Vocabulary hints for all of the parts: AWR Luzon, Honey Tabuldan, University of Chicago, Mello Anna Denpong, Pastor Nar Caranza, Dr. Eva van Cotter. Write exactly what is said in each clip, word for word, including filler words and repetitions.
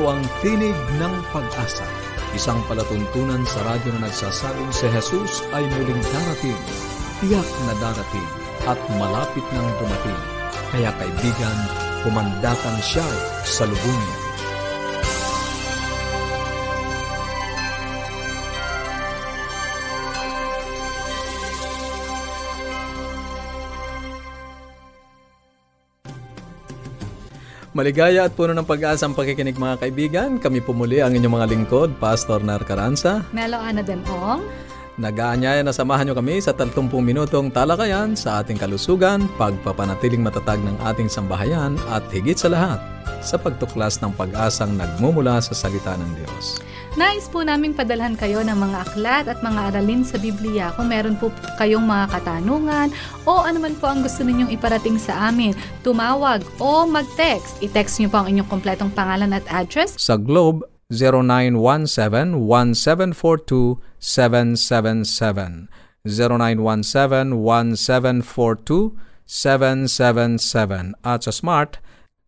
Ito ang Tinig ng Pag-asa, isang palatuntunan sa radyo na nagsasabing si Jesus ay muling darating, tiyak na darating at malapit nang dumating. Kaya kaibigan, kumandatan siya sa lubungan. Maligaya at puno ng pag-asa ang pakikinig mga kaibigan. Kami pumuli ang inyong mga lingkod, Pastor Nar Caranza, Mello Anna Denpong. Nag-aanyaya na samahan nyo kami sa tatlumpu't minutong talakayan sa ating kalusugan, pagpapanatiling matatag ng ating sambahayan at higit sa lahat sa pagtuklas ng pag-asang nagmumula sa salita ng Diyos. Nais po namin padalhan kayo ng mga aklat at mga aralin sa Biblia. Kung meron po kayong mga katanungan o anuman po ang gusto ninyong iparating sa amin, tumawag o mag-text. I-text niyo po ang inyong kompletong pangalan at address sa Globe zero nine one seven one seven four two seven seven seven, zero nine one seven one seven four two seven seven seven, at sa Smart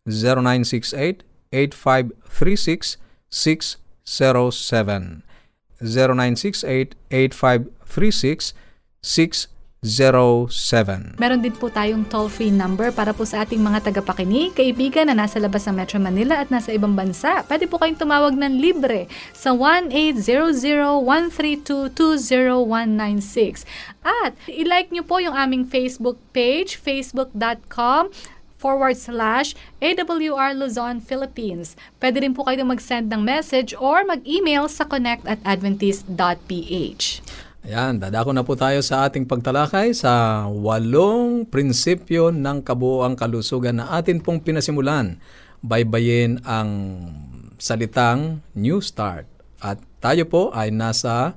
zero nine six eight eight five three six six zero seven, zero nine six eight eight five three six six zero seven. Meron din po tayong toll-free number para po sa ating mga tagapakinig, kaibigan na nasa labas ng Metro Manila at nasa ibang bansa. Pwede po kayong tumawag ng libre sa one eight zero zero one three two two zero one nine six. At ilike nyo po yung aming Facebook page, facebook.com forward slash AWR Luzon, Philippines. Pwede rin po kayo mag-send ng message or mag-email sa connect at adventist.ph. Ayan, dadako na po tayo sa ating pagtalakay sa walong prinsipyo ng kabuoang kalusugan na atin pong pinasimulan. Baybayin ang salitang New Start. At tayo po ay nasa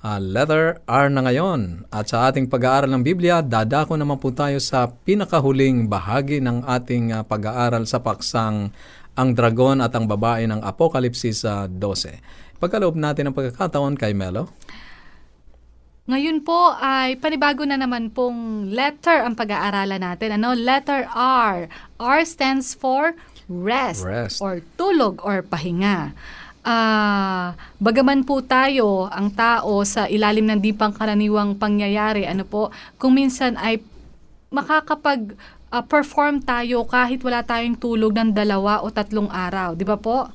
Uh, letter R na ngayon. At sa ating pag-aaral ng Biblia, dadako naman po tayo sa pinakahuling bahagi ng ating uh, pag-aaral sa paksang Ang Dragon at ang Babae ng Apokalipsis uh, twelve. Pagkaloob natin ang pagkakataon kay Melo. Ngayon po ay panibago na naman pong letter ang pag-aaralan natin. Ano? Letter R. R stands for rest, rest. or tulog or pahinga. Ah, bagaman po tayo ang tao sa ilalim ng di pangkaraniwang pangyayari, ano po, kung minsan ay makakapag uh, perform tayo kahit wala tayong tulog ng dalawa o tatlong araw, di ba po?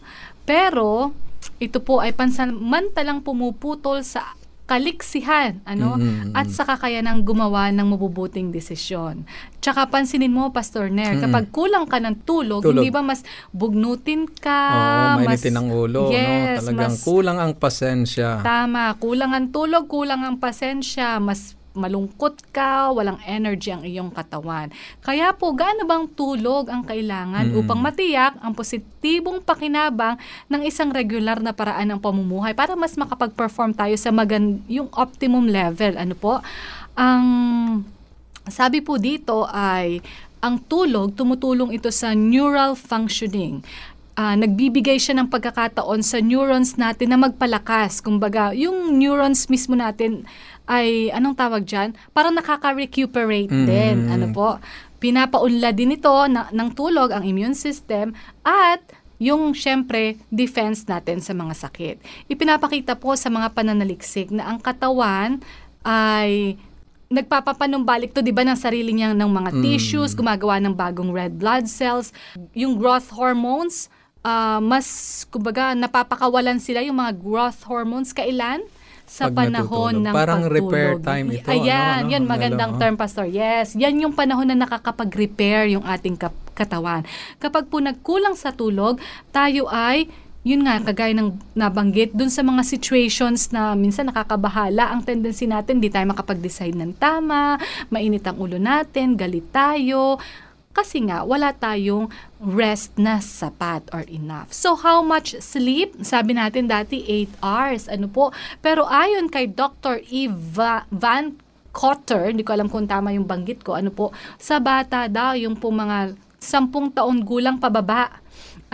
Pero ito po ay pansamantalang pumuputol sa kaliksihan, ano, mm-hmm. at sa kakayanang gumawa ng mabubuting desisyon. Tsaka pansinin mo, Pastor Ner, mm-hmm. kapag kulang ka ng tulog, tulog. Hindi ba mas bugnutin ka? Oo, mainitin mas, ang ulo. Yes, no? Talagang mas, kulang ang pasensya. Tama, kulang ang tulog, kulang ang pasensya, mas malungkot ka, walang energy ang iyong katawan. Kaya po, gaano bang tulog ang kailangan mm. upang matiyak ang positibong pakinabang ng isang regular na paraan ng pamumuhay para mas makapag-perform tayo sa magan- yung optimum level. Ano po? Ang sabi po dito ay, ang tulog, tumutulong ito sa neural functioning. Uh, nagbibigay siya ng pagkakataon sa neurons natin na magpalakas. Kumbaga, yung neurons mismo natin ay, anong tawag dyan? Parang nakaka-recuperate mm. din. Ano po? Pinapaunla din ito na, ng tulog ang immune system at yung, syempre, defense natin sa mga sakit. Ipinapakita po sa mga pananaliksik na ang katawan ay nagpapapanumbalik to, di ba, ng sarili niya ng mga mm. tissues, gumagawa ng bagong red blood cells, yung growth hormones. Uh, mas, kumbaga, napapakawalan sila yung mga growth hormones. Kailan? Sa Pag panahon natutulog. ng Parang pagtulog. Repair time ito. Ayan, ano, ano, yan, magandang ano, term, Pastor. Yes, yan yung panahon na nakakapag-repair yung ating katawan. Kapag po nagkulang sa tulog, tayo ay, yun nga, kagaya ng nabanggit, dun sa mga situations na minsan nakakabahala, ang tendency natin, di tayo makapag-decide ng tama, mainit ang ulo natin, galit tayo, kasi nga, wala tayong rest na sapat or enough. So, how much sleep? Sabi natin dati, eight hours. Ano po? Pero ayon kay Doctor Eva van Cotter, hindi ko alam kung tama yung banggit ko, ano po, sa bata daw, yung po mga sampung taon gulang pababa,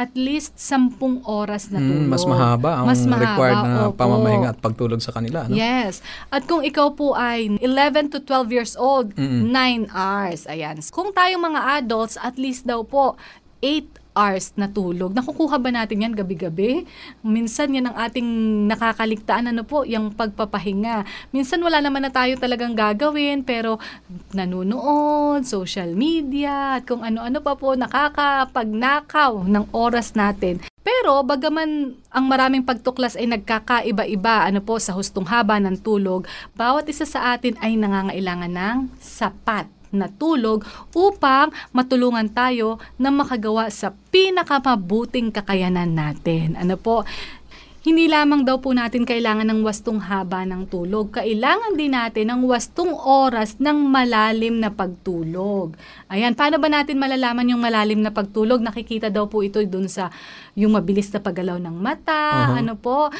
at least sampung oras na tulog. Mm, mas mahaba ang mas mahaba, required na opo. Pamamahinga at pagtulog sa kanila. No? Yes. At kung ikaw po ay eleven to twelve years old, mm-hmm. nine hours. Ayan. Kung tayong mga adults, at least daw po, eight hours na tulog. Nakukuha ba natin yan gabi-gabi? Minsan yan ang ating nakakaligtaan, ano po, yung pagpapahinga. Minsan wala naman na tayo talagang gagawin, pero nanunood, social media, at kung ano-ano pa po, nakakapagnakaw ng oras natin. Pero bagaman ang maraming pagtuklas ay nagkakaiba-iba, ano po, sa hustong haba ng tulog, bawat isa sa atin ay nangangailangan ng sapat na tulog upang matulungan tayo na makagawa sa pinakamabuting kakayanan natin. Ano po? Hindi lamang daw po natin kailangan ng wastong haba ng tulog. Kailangan din natin ng wastong oras ng malalim na pagtulog. Ayan, paano ba natin malalaman yung malalim na pagtulog? Nakikita daw po ito dun sa yung mabilis na paggalaw ng mata. Uh-huh. Ano po?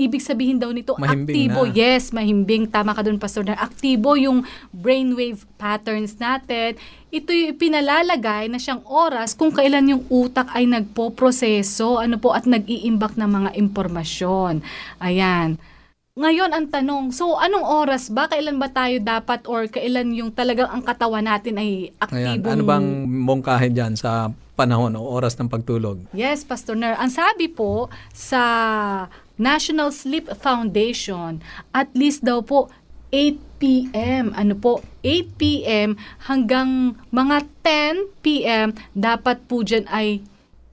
Ibig sabihin daw nito, mahimbing aktibo. Na. Yes, mahimbing. Tama ka dun, Pastor Nar. Aktibo yung brainwave patterns natin. Ito yung pinalalagay na siyang oras kung kailan yung utak ay nagpo-proseso, ano po, at nag-iimbak ng mga impormasyon. Ayan. Ngayon ang tanong, so anong oras ba? Kailan ba tayo dapat or kailan yung talagang ang katawan natin ay aktibong... Ayan, ano bang mongkahe dyan sa panahon o oras ng pagtulog? Yes, Pastor Nar. Ang sabi po sa National Sleep Foundation, at least daw po eight p m Ano po? eight p m hanggang mga ten p m dapat po dyan ay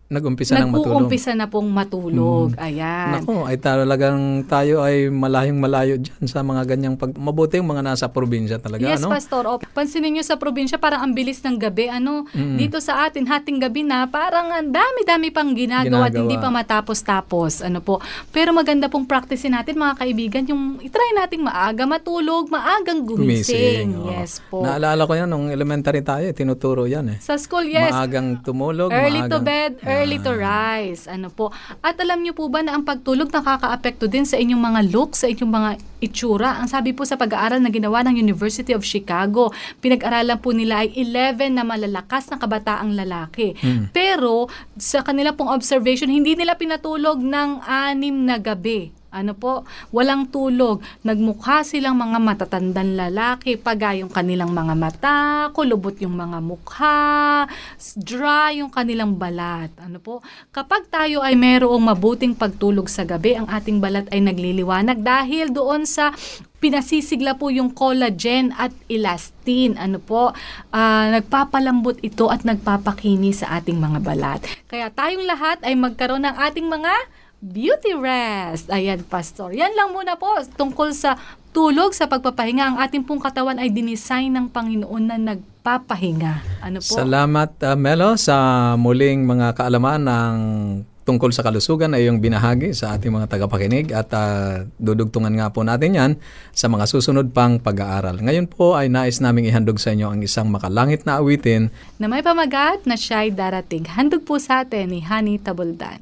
nag-umpisa ng matulog. Nag-uumpisa na pong matulog. Mm. Ayan. Nako, ay talagang tayo ay malayong-malayo dyan sa mga ganyang pag... Mabuti yung mga nasa probinsya talaga, yes, ano? Yes, Pastor. O, pansinin nyo sa probinsya, parang ang bilis ng gabi, ano? Mm. Dito sa atin, hating gabi na, parang ang dami-dami pang ginagawa, ginagawa at hindi pa matapos-tapos, ano po. Pero maganda pong practice natin, mga kaibigan, yung itry nating maaga matulog, maagang gumising. gumising oh. Yes po. Naalala ko yan, nung elementary tayo, tinuturo yan eh. Sa school, yes. Maagang tumulog, early maagang... to bed, early Early to rise, ano po. At alam niyo po ba na ang pagtulog nakakaapekto din sa inyong mga look, sa inyong mga itsura? Ang sabi po sa pag-aaral na ginawa ng University of Chicago, pinag-aralan po nila ay eleven na malalakas na kabataang lalaki. Mm. Pero sa kanila pong observation, hindi nila pinatulog ng anim na gabi. Ano po? Walang tulog. Nagmukha silang mga matatandang lalaki, pagay yung kanilang mga mata, kulubot yung mga mukha, dry yung kanilang balat. Ano po? Kapag tayo ay merong mabuting pagtulog sa gabi, ang ating balat ay nagliliwanag dahil doon sa pinasisigla po yung collagen at elastin. Ano po? Uh, nagpapalambot ito at nagpapakinis sa ating mga balat. Kaya tayong lahat ay magkaroon ng ating mga beauty rest. Ayan, Pastor. Yan lang muna po tungkol sa tulog, sa pagpapahinga. Ang ating pong katawan ay dinisign ng Panginoon na nagpapahinga. Ano po? Salamat, uh, Mello, sa muling mga kaalaman ng tungkol sa kalusugan ay yung binahagi sa ating mga tagapakinig at uh, dudugtungan nga po natin yan sa mga susunod pang pag-aaral. Ngayon po ay nais naming ihandog sa inyo ang isang makalangit na awitin na may pamagat na siya'y darating. Handog po sa atin ni Honey Tabuldan.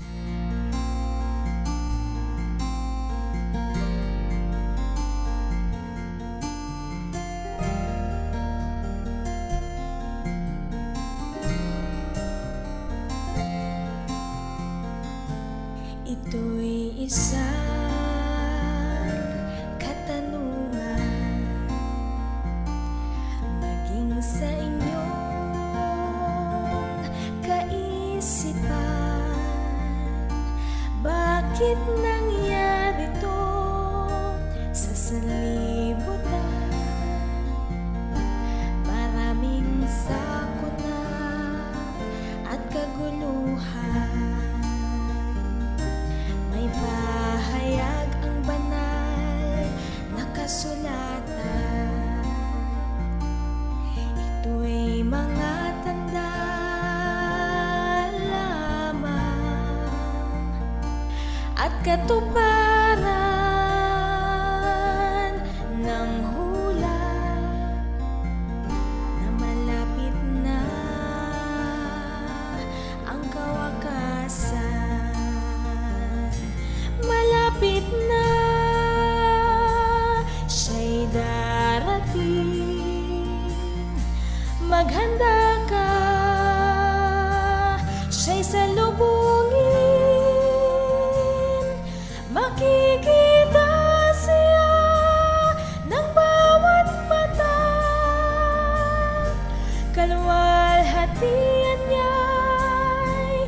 Kalwalhatian niya'y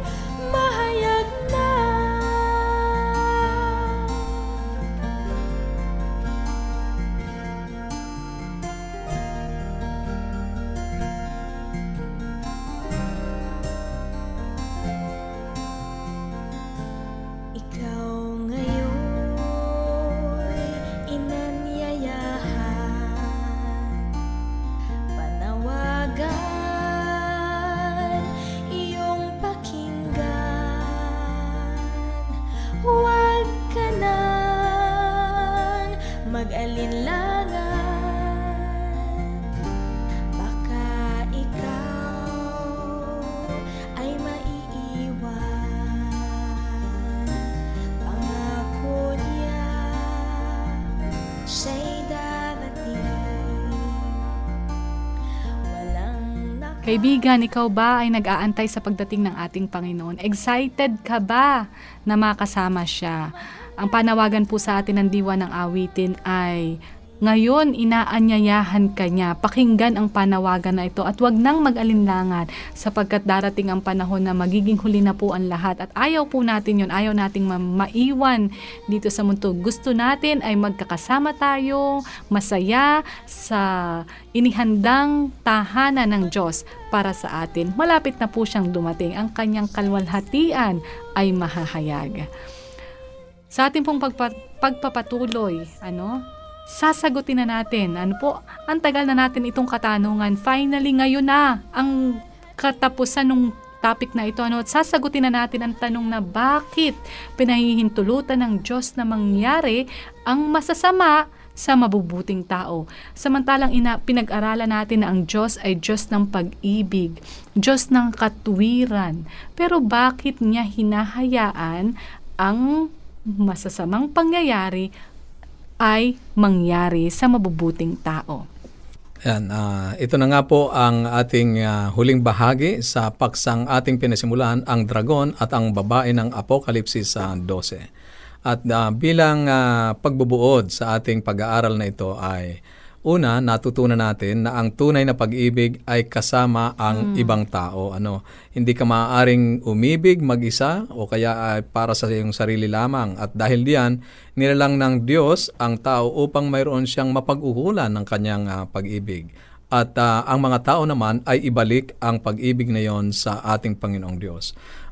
Kaibigan, ikaw ba ay nag-aantay sa pagdating ng ating Panginoon? Excited ka ba na makasama siya? Ang panawagan po sa atin ng diwa ng awitin ay, ngayon inaanyayahan ka niya. Pakinggan ang panawagan na ito at huwag nang mag-alinlangan sapagkat darating ang panahon na magiging huli na po ang lahat. At ayaw po natin yun, ayaw nating ma- maiwan dito sa mundo. Gusto natin ay magkakasama tayo, masaya sa inihandang tahanan ng Diyos para sa atin. Malapit na po siyang dumating. Ang kanyang kalwalhatian ay mahahayag. Sa ating pong pagpa- pagpapatuloy, ano, sasagutin na natin. Ano po, ang tagal na natin itong katanungan. Finally, ngayon na ang katapusan ng topic na ito. Ano, at sasagutin na natin ang tanong na bakit pinahihintulutan ng Diyos na mangyari ang masasama sa mabubuting tao. Samantalang ina, pinag-aralan natin na ang Diyos ay Diyos ng pag-ibig, Diyos ng katwiran. Pero bakit niya hinahayaan ang masasamang pangyayari ay mangyari sa mabubuting tao? Yan, uh, ito na nga po ang ating uh, huling bahagi sa paksang ating pinasimulan, ang dragon at ang babae ng Apokalipsis uh, twelve. At uh, bilang uh, pagbubuod sa ating pag-aaral na ito ay, una, natutunan natin na ang tunay na pag-ibig ay kasama ang mm. ibang tao. Ano, hindi ka maaaring umibig mag-isa o kaya ay para sa iyong sarili lamang. At dahil diyan, nilalang ng Diyos ang tao upang mayroon siyang mapag-uhulan ng kanyang uh, pag-ibig. At uh, ang mga tao naman ay ibalik ang pag-ibig na yon sa ating Panginoong Diyos.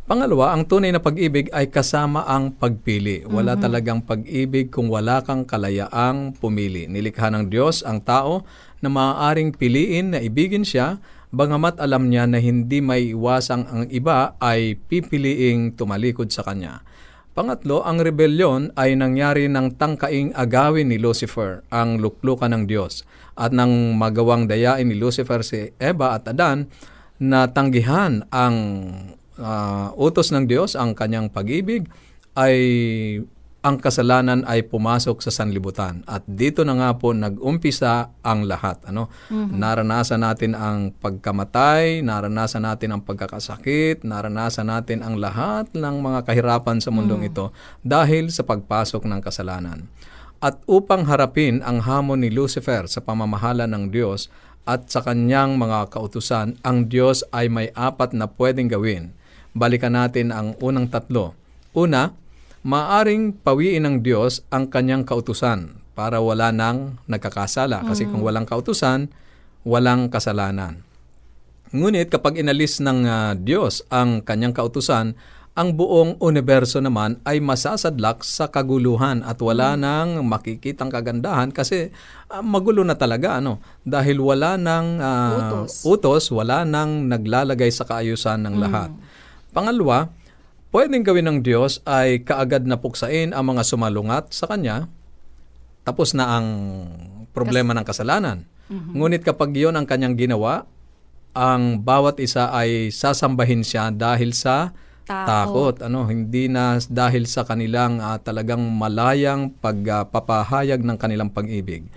Pangalawa, ang tunay na pag-ibig ay kasama ang pagpili. Wala mm-hmm. talagang pag-ibig kung wala kang kalayaang pumili. Nilikha ng Diyos ang tao na maaaring piliin na ibigin siya, bagamat alam niya na hindi may iwasang ang iba ay pipiliing tumalikod sa kanya. Pangatlo, ang rebellion ay nangyari ng tangkaing agawin ni Lucifer, ang luklukan ng Diyos. At nang magawang dayain ni Lucifer si Eva at Adan, natanggihan ang Uh, utos ng Diyos, ang kanyang pag-ibig, ay ang kasalanan ay pumasok sa sanlibutan. At dito na nga po nag-umpisa ang lahat. Ano? Mm-hmm. Naranasan natin ang pagkamatay, naranasan natin ang pagkakasakit, naranasan natin ang lahat ng mga kahirapan sa mundong mm-hmm. ito dahil sa pagpasok ng kasalanan. At upang harapin ang hamon ni Lucifer sa pamamahala ng Diyos at sa kanyang mga kautusan, ang Diyos ay may apat na pwedeng gawin. Balikan natin ang unang tatlo. Una, maaring pawiin ng Diyos ang kanyang kautusan para wala nang nagkakasala. Kasi kung walang kautusan, walang kasalanan. Ngunit kapag inalis ng uh, Diyos ang kanyang kautusan, ang buong universo naman ay masasadlak sa kaguluhan at wala nang makikitang kagandahan kasi uh, magulo na talaga, ano, dahil wala nang uh, utos. utos, wala nang naglalagay sa kaayusan ng lahat. Mm. Pangalawa, pwedeng gawin ng Diyos ay kaagad na puksain ang mga sumalungat sa Kanya, tapos na ang problema Kas- ng kasalanan. Mm-hmm. Ngunit kapag yon ang Kanyang ginawa, ang bawat isa ay sasambahin siya dahil sa takot. takot, ano, hindi na dahil sa kanilang uh, talagang malayang pagpapahayag uh, ng kanilang pag-ibig.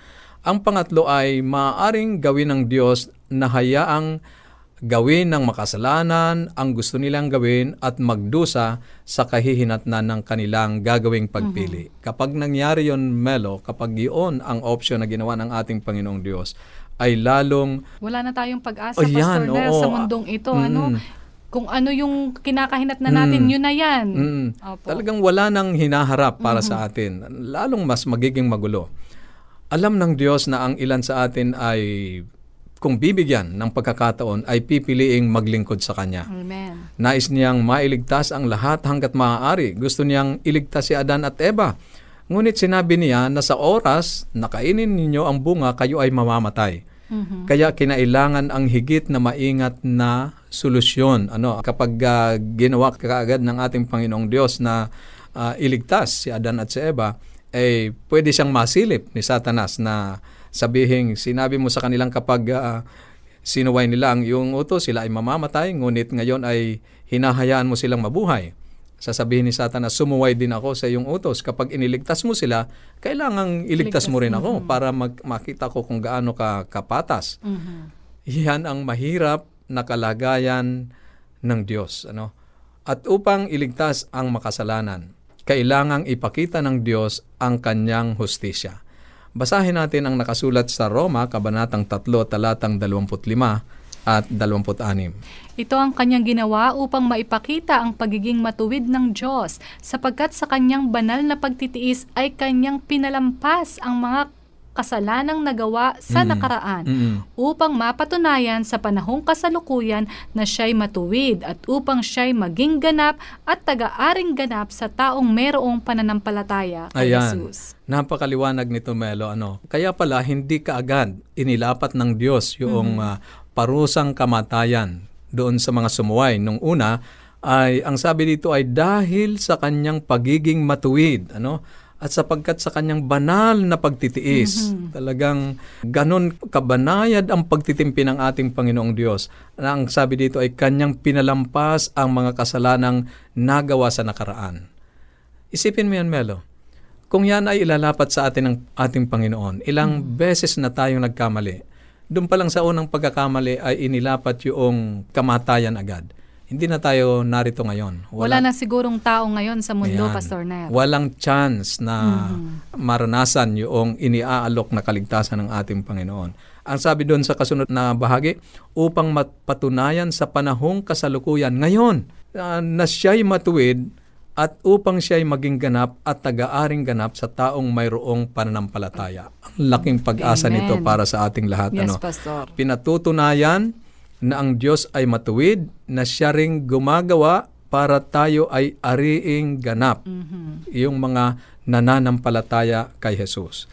Ang pangatlo ay maaaring gawin ng Diyos na hayaang gawin ng makasalanan ang gusto nilang gawin at magdusa sa kahihinatnan ng kanilang gagawing pagpili. Mm-hmm. Kapag nangyari yon, Melo, kapag iyon ang option na ginawa ng ating Panginoong Diyos, ay lalong wala na tayong pag-asa, oh, yan, Pastor Nar, sa mundong ito. Mm-hmm. Ano? Kung ano yung kinakahinat na natin, mm. yun na yan. Mm. Talagang wala nang hinaharap para mm-hmm. sa atin. Lalong mas magiging magulo. Alam ng Diyos na ang ilan sa atin ay, kung bibigyan ng pagkakataon, ay pipiliing maglingkod sa Kanya. Amen. Nais niyang mailigtas ang lahat hanggat maaari. Gusto niyang iligtas si Adan at Eva. Ngunit sinabi niya na sa oras na kainin ninyo ang bunga, kayo ay mamamatay. Mm-hmm. Kaya kinailangan ang higit na maingat na solusyon. Ano, kapag uh, ginawa kaagad ng ating Panginoong Diyos na uh, iligtas si Adan at si Eva, eh, pwede siyang masilip ni Satanas na sabihin, sinabi mo sa kanilang kapag uh, sinuway nila ang iyong utos, sila ay mamamatay, ngunit ngayon ay hinahayaan mo silang mabuhay. Sasabihin ni Satanas, sumuway din ako sa iyong utos. Kapag iniligtas mo sila, kailangang iligtas, iligtas mo rin ako mm-hmm. para mag- makita ko kung gaano ka kapatas. Mm-hmm. Yan ang mahirap na kalagayan ng Diyos. Ano? At upang iligtas ang makasalanan, kailangang ipakita ng Diyos ang kanyang hustisya. Basahin natin ang nakasulat sa Roma, Kabanatang three, Talatang twenty-five at twenty-six. Ito ang kanyang ginawa upang maipakita ang pagiging matuwid ng Diyos, sapagkat sa kanyang banal na pagtitiis ay kanyang pinalampas ang mga kasalanang nagawa sa mm. nakaraan, mm. upang mapatunayan sa panahong kasalukuyan na siya'y matuwid at upang siya'y maging ganap at taga-aring ganap sa taong mayroong pananampalataya kay Jesus. Napakaliwanag nito, Melo. Ano? Kaya pala hindi kaagad inilapat ng Diyos yung mm. uh, parusang kamatayan doon sa mga sumuway. Nung una, ay ang sabi dito ay dahil sa kanyang pagiging matuwid, ano? At sapagkat sa kanyang banal na pagtitiis, mm-hmm. talagang ganon kabanayad ang pagtitimpi ng ating Panginoong Diyos. Na ang sabi dito ay kanyang pinalampas ang mga kasalanang nagawa sa nakaraan. Isipin mo yan, Melo. Kung yan ay ilalapat sa atin ng ating Panginoon, ilang mm-hmm. beses na tayong nagkamali. Doon pa lang sa unang pagkakamali ay inilapat yung kamatayan agad. Hindi na tayo narito ngayon. Wala, Wala na sigurong tao ngayon sa mundo, ayan, Pastor Nar. Walang chance na mm-hmm. maranasan yung iniaalok na kaligtasan ng ating Panginoon. Ang sabi doon sa kasunod na bahagi, upang mapatunayan sa panahong kasalukuyan ngayon uh, na siya'y matuwid at upang siya'y maging ganap at taga-aring ganap sa taong mayroong pananampalataya. Ang laking pag-asa Amen. Nito para sa ating lahat. Yes, ano? Pastor. Pinatutunayan na ang Diyos ay matuwid, na siya ring gumagawa para tayo ay ariing ganap, mm-hmm. yung mga nananampalataya kay Jesus.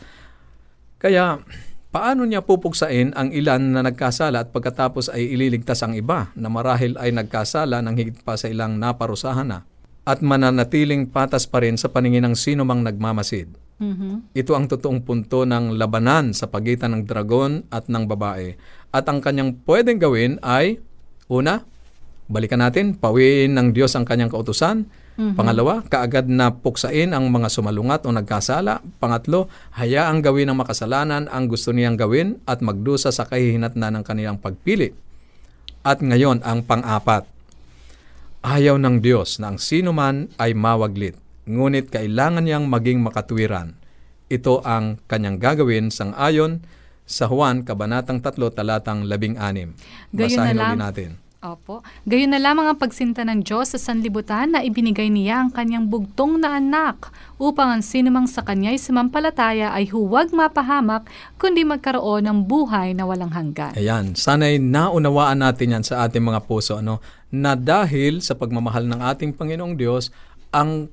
Kaya, paano niya pupuksain ang ilan na nagkasala at pagkatapos ay ililigtas ang iba na marahil ay nagkasala ng higit pa sa ilang naparusahan na at mananatiling patas pa rin sa paningin ng sino mang nagmamasid? Mm-hmm. Ito ang totoong punto ng labanan sa pagitan ng dragon at ng babae. At ang kanyang pwedeng gawin ay, una, balikan natin, pawiin ng Diyos ang kanyang kautusan. Mm-hmm. Pangalawa, kaagad na puksain ang mga sumalungat o nagkasala. Pangatlo, hayaang gawin ng makasalanan ang gusto niyang gawin at magdusa sa kahihinatnan ng kanilang pagpili. At ngayon, ang pang-apat, ayaw ng Diyos na ang sino man ay mawaglit, ngunit kailangan niyang maging makatuwiran. Ito ang kanyang gagawin sang-ayon sa Juan, Kabanatang three, Talatang labing-anim. Basahin ulit natin. Opo. Gayon na lamang ang pagsinta ng Diyos sa sanlibutan na ibinigay niya ang kanyang bugtong na anak, upang ang sinumang sa kanya'y sumampalataya ay huwag mapahamak, kundi magkaroon ng buhay na walang hanggan. Ayan. Sana'y naunawaan natin yan sa ating mga puso, ano? Na dahil sa pagmamahal ng ating Panginoong Diyos, ang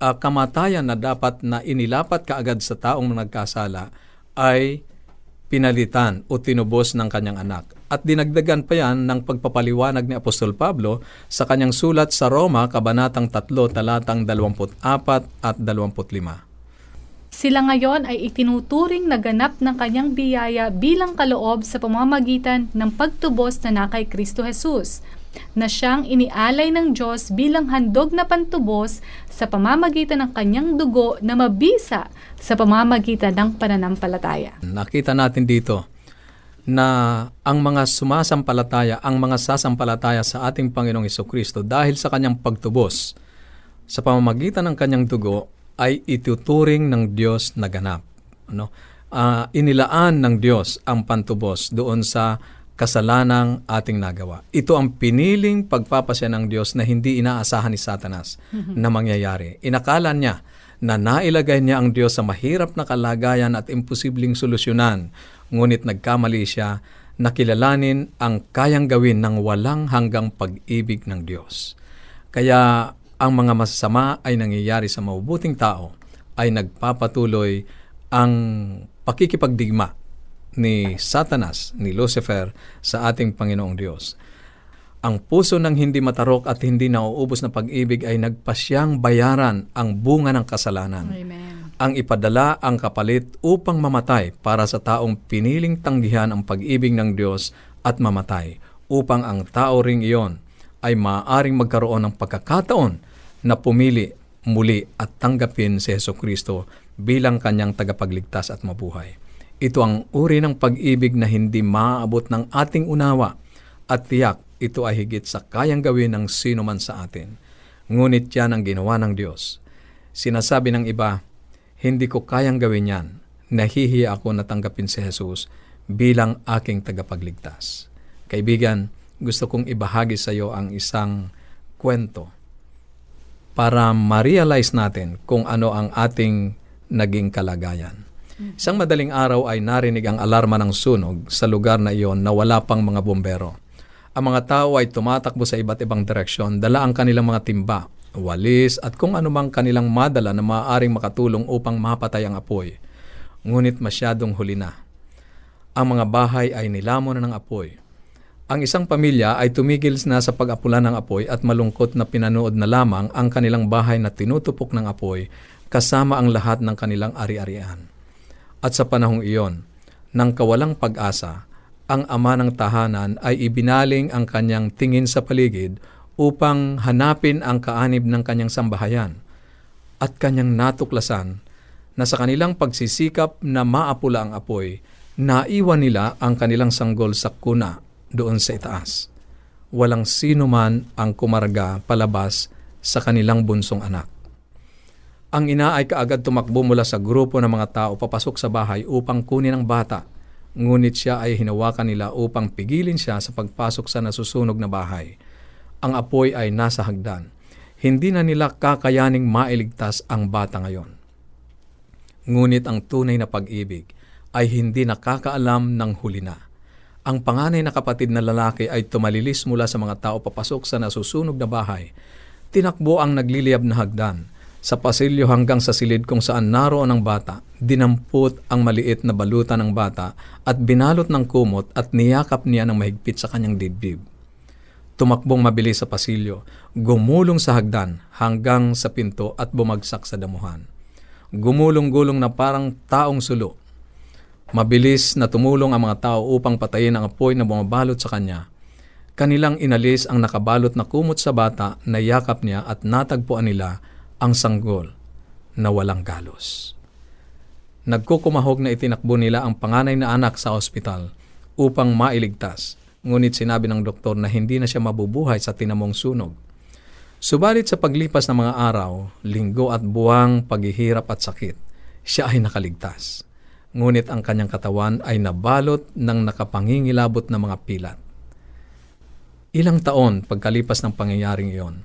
Uh, kamatayan na dapat na inilapat kaagad sa taong nagkasala ay pinalitan o tinubos ng kanyang anak. At dinagdagan pa yan ng pagpapaliwanag ni Apostol Pablo sa kanyang sulat sa Roma, Kabanatang three, Talatang twenty-four at twenty-five. Sila ngayon ay itinuturing na ganap ng kanyang biyaya bilang kaloob sa pamamagitan ng pagtubos na nakay Kristo Jesus, na siyang inialay ng Diyos bilang handog na pantubos sa pamamagitan ng kanyang dugo na mabisa sa pamamagitan ng pananampalataya. Nakita natin dito na ang mga sumasampalataya, ang mga sasampalataya sa ating Panginoong Hesukristo dahil sa kanyang pagtubos sa pamamagitan ng kanyang dugo ay ituturing ng Diyos na ganap. Ano? Uh, inilaan ng Diyos ang pantubos doon sa kasalanang ating nagawa. Ito ang piniling pagpapasya ng Diyos na hindi inaasahan ni Satanas na mangyayari. Inakala niya na nailagay niya ang Diyos sa mahirap na kalagayan at imposibleng solusyonan. Ngunit nagkamali siya na kilalanin ang kayang gawin ng walang hanggang pag-ibig ng Diyos. Kaya ang mga masasama ay nangyayari sa mabubuting tao ay nagpapatuloy ang pakikipagdigma ni Satanas, ni Lucifer, sa ating Panginoong Diyos. Ang puso ng hindi matarok at hindi nauubos na pag-ibig ay nagpasyang bayaran ang bunga ng kasalanan. Amen. Ang ipadala ang kapalit upang mamatay para sa taong piniling tanggihan ang pag-ibig ng Diyos at mamatay, upang ang tao ring iyon ay maaaring magkaroon ng pagkakataon na pumili muli at tanggapin si Hesukristo bilang kanyang tagapagligtas at mabuhay. Ito ang uri ng pag-ibig na hindi maaabot ng ating unawa, at tiyak ito ay higit sa kayang gawin ng sino man sa atin. Ngunit yan ang ginawa ng Diyos. Sinasabi ng iba, hindi ko kayang gawin yan. Nahihiya ako na tanggapin si Jesus bilang aking tagapagligtas. Kaibigan, gusto kong ibahagi sa iyo ang isang kwento para ma-realize natin kung ano ang ating naging kalagayan. Isang madaling araw ay narinig ang alarma ng sunog sa lugar na iyon na wala pang mga bombero. Ang mga tao ay tumatakbo sa iba't ibang direksyon, dala ang kanilang mga timba, walis at kung anumang kanilang madala na maaaring makatulong upang mapatay ang apoy. Ngunit masyadong huli na. Ang mga bahay ay nilamon na ng apoy. Ang isang pamilya ay tumigil na sa pag-apulan ng apoy at malungkot na pinanood na lamang ang kanilang bahay na tinutupok ng apoy kasama ang lahat ng kanilang ari-arian. At sa panahong iyon, nang kawalang pag-asa, ang ama ng tahanan ay ibinaling ang kanyang tingin sa paligid upang hanapin ang kaanib ng kanyang sambahayan. At kanyang natuklasan na sa kanilang pagsisikap na maapula ang apoy, naiwan nila ang kanilang sanggol sa kuna doon sa itaas. Walang sino man ang kumarga palabas sa kanilang bunsong anak. Ang ina ay kaagad tumakbo mula sa grupo ng mga tao papasok sa bahay upang kunin ang bata. Ngunit siya ay hinawakan nila upang pigilin siya sa pagpasok sa nasusunog na bahay. Ang apoy ay nasa hagdan. Hindi na nila kakayaning mailigtas ang bata ngayon. Ngunit ang tunay na pag-ibig ay hindi nakakaalam ng huli na. Ang panganay na kapatid na lalaki ay tumalilis mula sa mga tao papasok sa nasusunog na bahay. Tinakbo ang nagliliyab na hagdan. Sa pasilyo hanggang sa silid kung saan naroon ang bata, dinampot ang maliit na balutan ng bata at binalot ng kumot at niyakap niya ng mahigpit sa kanyang dibdib. Tumakbong mabilis sa pasilyo, gumulong sa hagdan hanggang sa pinto at bumagsak sa damuhan. Gumulong-gulong na parang taong sulo. Mabilis na tumulong ang mga tao upang patayin ang apoy na bumabalot sa kanya. Kanilang inalis ang nakabalot na kumot sa bata, niyakap niya at natagpuan nila ang sanggol na walang galos. Nagkukumahog na itinakbo nila ang panganay na anak sa ospital upang mailigtas, ngunit sinabi ng doktor na hindi na siya mabubuhay sa tinamong sunog. Subalit sa paglipas ng mga araw, linggo at buwang paghihirap at sakit, siya ay nakaligtas. Ngunit ang kanyang katawan ay nabalot ng nakapangingilabot na mga pilat. Ilang taon pagkalipas ng pangyayaring iyon,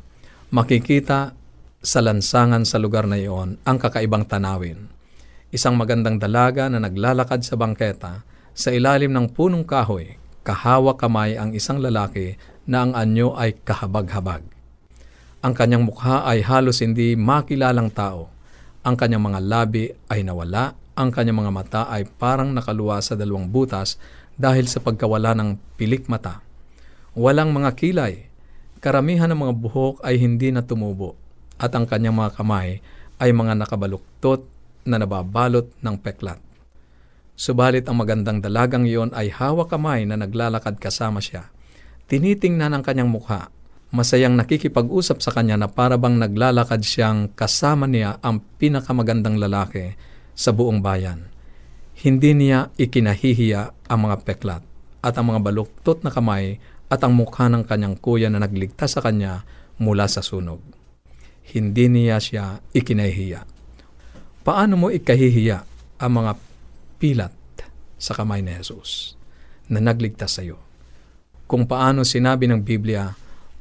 makikita sa lansangan sa lugar na iyon ang kakaibang tanawin. Isang magandang dalaga na naglalakad sa bangketa, sa ilalim ng punong kahoy, kahawak kamay ang isang lalaki na ang anyo ay kahabag-habag. Ang kanyang mukha ay halos hindi makilalang tao. Ang kanyang mga labi ay nawala. Ang kanyang mga mata ay parang nakaluwa sa dalawang butas dahil sa pagkawala ng pilik mata. Walang mga kilay. Karamihan ng mga buhok ay hindi na tumubo. At ang kanyang mga kamay ay mga nakabaluktot na nababalot ng peklat. Subalit ang magandang dalagang iyon ay hawak kamay na naglalakad kasama siya. Tinitingnan ang kanyang mukha, masayang nakikipag-usap sa kanya na parabang naglalakad siyang kasama niya ang pinakamagandang lalaki sa buong bayan. Hindi niya ikinahihiya ang mga peklat at ang mga baluktot na kamay at ang mukha ng kanyang kuya na nagligtas sa kanya mula sa sunog. Hindi niya siya ikinahihiya. Paano mo ikahihiya ang mga pilat sa kamay ni Jesus na nagligtas sa iyo? Kung paano sinabi ng Biblia,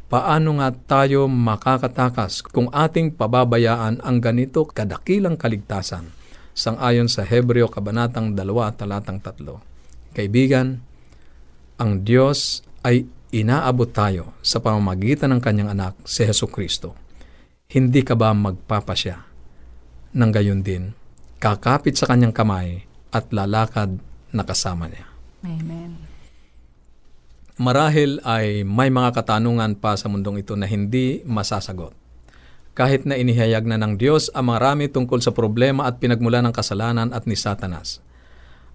paano nga tayo makakatakas kung ating pababayaan ang ganito kadakilang kaligtasan? Sangayon sa Hebreo Kabanatang two, Talatang three. Kaibigan, ang Diyos ay inaabot tayo sa pamamagitan ng kanyang anak, si Jesucristo. Hindi ka ba magpapasya? Nang gayon din, kakapit sa kanyang kamay at lalakad na kasama niya. Amen. Marahil ay may mga katanungan pa sa mundong ito na hindi masasagot. Kahit na inihayag na ng Diyos ang marami tungkol sa problema at pinagmulan ng kasalanan at ni Satanas,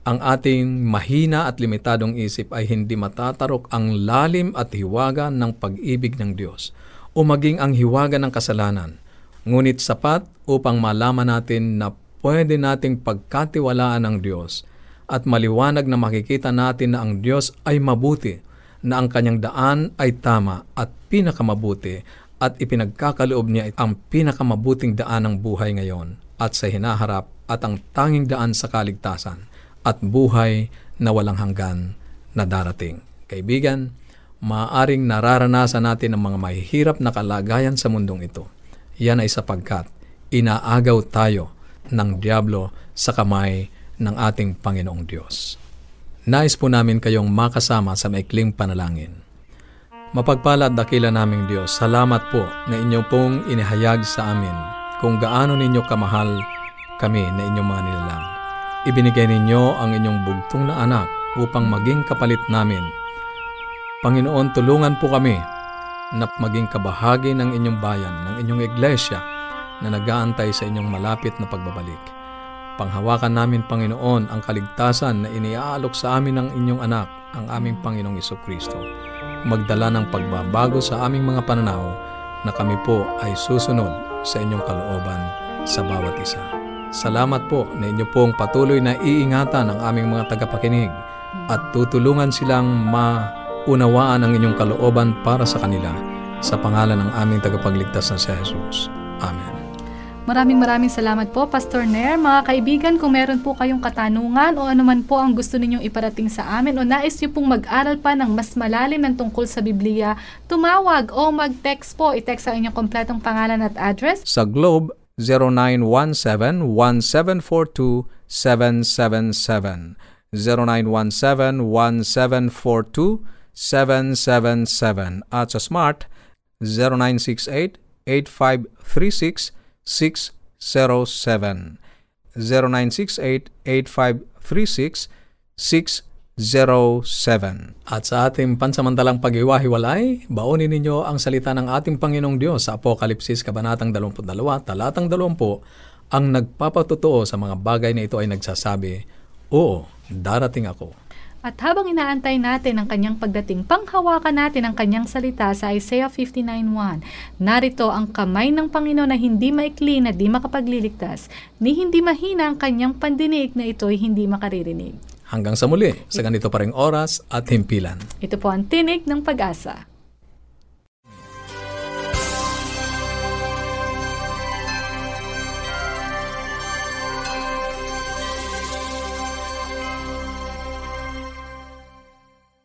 ang ating mahina at limitadong isip ay hindi matatarok ang lalim at hiwaga ng pag-ibig ng Diyos o maging ang hiwaga ng kasalanan, ngunit sapat upang malaman natin na pwede nating pagkatiwalaan ng Diyos at maliwanag na makikita natin na ang Diyos ay mabuti na ang kanyang daan ay tama at pinakamabuti at ipinagkakaloob niya ang pinakamabuting daan ng buhay ngayon at sa hinaharap at ang tanging daan sa kaligtasan at buhay na walang hanggan na darating. Kaibigan, maaaring nararanasan natin ang mga mahihirap na kalagayan sa mundong ito. Yan ay sapagkat inaagaw tayo ng Diablo sa kamay ng ating Panginoong Diyos. Nais po namin kayong makasama sa maikling panalangin. Mapagpala at dakila naming Diyos, salamat po na inyo pong inihayag sa amin kung gaano ninyo kamahal kami na inyong mga nilalang. Ibinigay ninyo ang inyong bugtong na anak upang maging kapalit namin. Panginoon, tulungan po kami na maging kabahagi ng inyong bayan, ng inyong iglesia na nag-aantay sa inyong malapit na pagbabalik. Panghawakan namin, Panginoon, ang kaligtasan na iniaalok sa amin ng inyong anak, ang aming Panginoong Jesucristo. Magdala ng pagbabago sa aming mga pananaw na kami po ay susunod sa inyong kalooban sa bawat isa. Salamat po na inyo pong patuloy na iingatan ang aming mga tagapakinig at tutulungan silang maunawaan ang inyong kalooban para sa kanila sa pangalan ng aming tagapagligtas na si Jesus. Amen. Maraming maraming salamat po, Pastor Ner. Mga kaibigan, kung meron po kayong katanungan o anuman po ang gusto ninyong iparating sa amin o nais niyo pong mag-aral pa ng mas malalim ng tungkol sa Biblia, tumawag o mag-text po. I-text ang inyong kompletong pangalan at address. Sa Globe, zero nine one seven, one seven four two, seven seven seven. zero nine one seven, one seven four two, seven seven seven. At sa Smart, zero nine six eight, eight five three six, seven seven seven. six zero seven zero nine six eight, eight five three six, six zero seven. At sa ating pansamantalang pag-iwahiwalay, baunin ninyo ang salita ng ating Panginoong Diyos sa Apokalipsis, Kabanatang dalawampu't dalawa, Talatang dalawampu, ang nagpapatotoo sa mga bagay na ito ay nagsasabi, "Oo, darating ako." At habang inaantay natin ang kanyang pagdating, panghawakan natin ang kanyang salita sa Isaiah fifty-nine one. Narito ang kamay ng Panginoon na hindi maikli na di makapagliligtas, ni hindi mahina ang kanyang pandinig na ito'y hindi makaririnig. Hanggang sa muli, sa ganito pa ring oras at himpilan. Ito po ang Tinig ng Pag-asa.